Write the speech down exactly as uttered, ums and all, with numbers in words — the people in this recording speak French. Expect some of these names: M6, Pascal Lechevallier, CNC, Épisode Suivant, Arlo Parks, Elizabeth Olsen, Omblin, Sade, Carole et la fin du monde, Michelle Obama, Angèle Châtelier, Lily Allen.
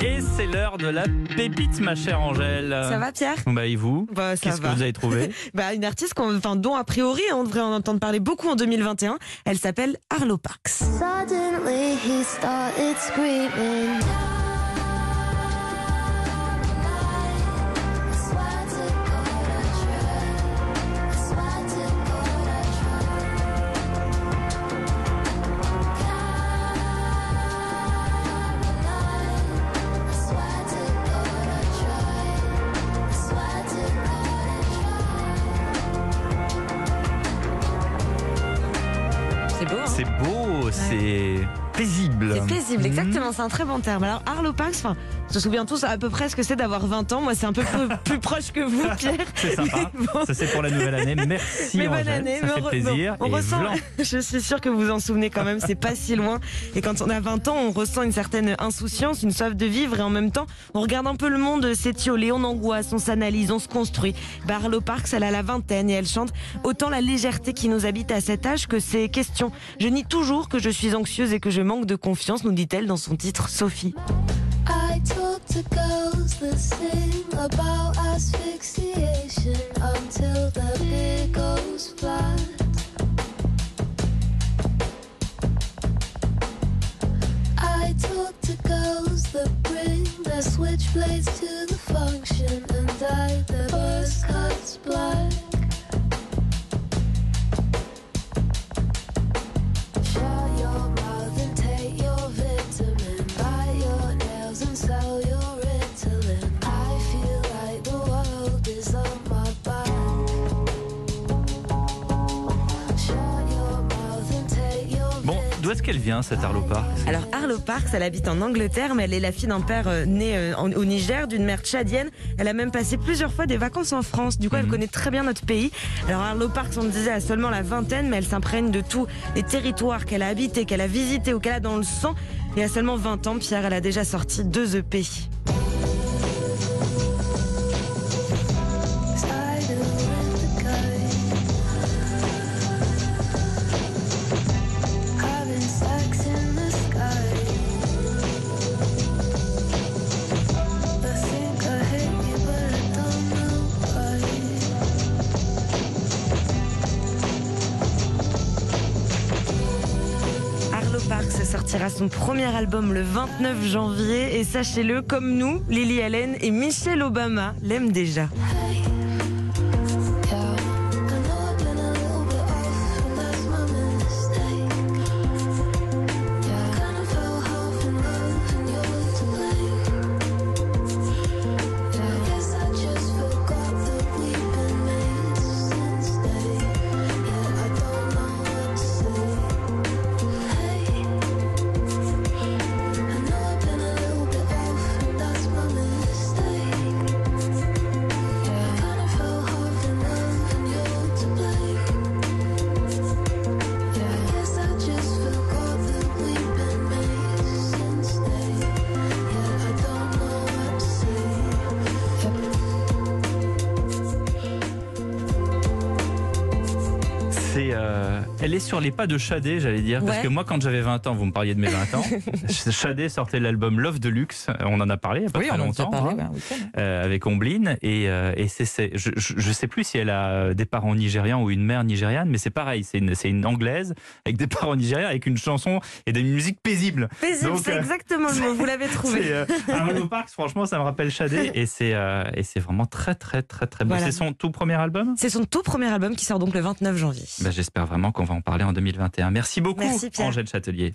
Et c'est l'heure de la pépite, ma chère Angèle. Ça va, Pierre? Bah, et vous? Bah, ça Qu'est-ce va. que vous avez trouvé? Bah, une artiste qu'on, enfin, dont, a priori, on devrait en entendre parler beaucoup en deux mille vingt et un. Elle s'appelle Arlo Parks. Suddenly, he started screaming. C'est beau, ouais. C'est paisible. C'est paisible, exactement, c'est un très bon terme. Alors Arlo Parks, enfin, on se souvient tous à peu près ce que c'est d'avoir vingt ans. Moi, c'est un peu plus, plus proche que vous, Pierre. C'est sympa, bon. Ça c'est pour la nouvelle année. Merci, mais bonne Angèle, année. Ça mais fait re- plaisir. Bon, on ressent, je suis sûre que vous vous en souvenez quand même, c'est pas si loin. Et quand on a vingt ans, on ressent une certaine insouciance, une soif de vivre. Et en même temps, on regarde un peu le monde s'étioler, on angoisse, on s'analyse, on se construit. Bah, Arlo Parks, elle a la vingtaine et elle chante autant la légèreté qui nous habite à cet âge que ses questions. Je Je nie toujours que je suis anxieuse et que je manque de confiance, nous dit-elle dans son titre Sophie. I talk to girls that sing about asphyxiation until the beat goes flat. I talk to girls that bring their switchblades to the function and dye their first cuts black. D'où est-ce qu'elle vient, cette Arlo Parks? Alors Arlo Parks, elle habite en Angleterre, mais elle est la fille d'un père euh, né euh, en, au Niger, d'une mère tchadienne. Elle a même passé plusieurs fois des vacances en France. Du coup, mm-hmm. elle connaît très bien notre pays. Alors Arlo Parks, on le disait, a seulement la vingtaine, mais elle s'imprègne de tous les territoires qu'elle a habités, qu'elle a visités ou qu'elle a dans le sang. Et à seulement vingt ans, Pierre, elle a déjà sorti deux E P. Parks sortira son premier album le vingt-neuf janvier et sachez-le, comme nous, Lily Allen et Michelle Obama l'aiment déjà. Euh, elle est sur les pas de Sade, j'allais dire, ouais. Parce que moi quand j'avais vingt ans, vous me parliez de mes vingt ans, Sade sortait l'album Love Deluxe, on en a parlé il n'y a pas oui, très longtemps, parlé, hein, ben, euh, avec Omblin, et, euh, et c'est, c'est, je ne sais plus si elle a des parents nigérians ou une mère nigériane, mais c'est pareil, c'est une, c'est une anglaise avec des parents nigériens, avec une chanson et des musiques paisibles. Paisible, donc, c'est euh, exactement le mot, vous l'avez trouvé. C'est, euh, Arlo Parks, franchement, ça me rappelle Sade, et c'est, euh, et c'est vraiment très très très très beau. Voilà. C'est son tout premier album ? C'est son tout premier album qui sort donc le vingt-neuf janvier. Ben, j'espère vraiment qu'on va en parler en deux mille vingt et un. Merci beaucoup, Merci, Angèle Châtelier.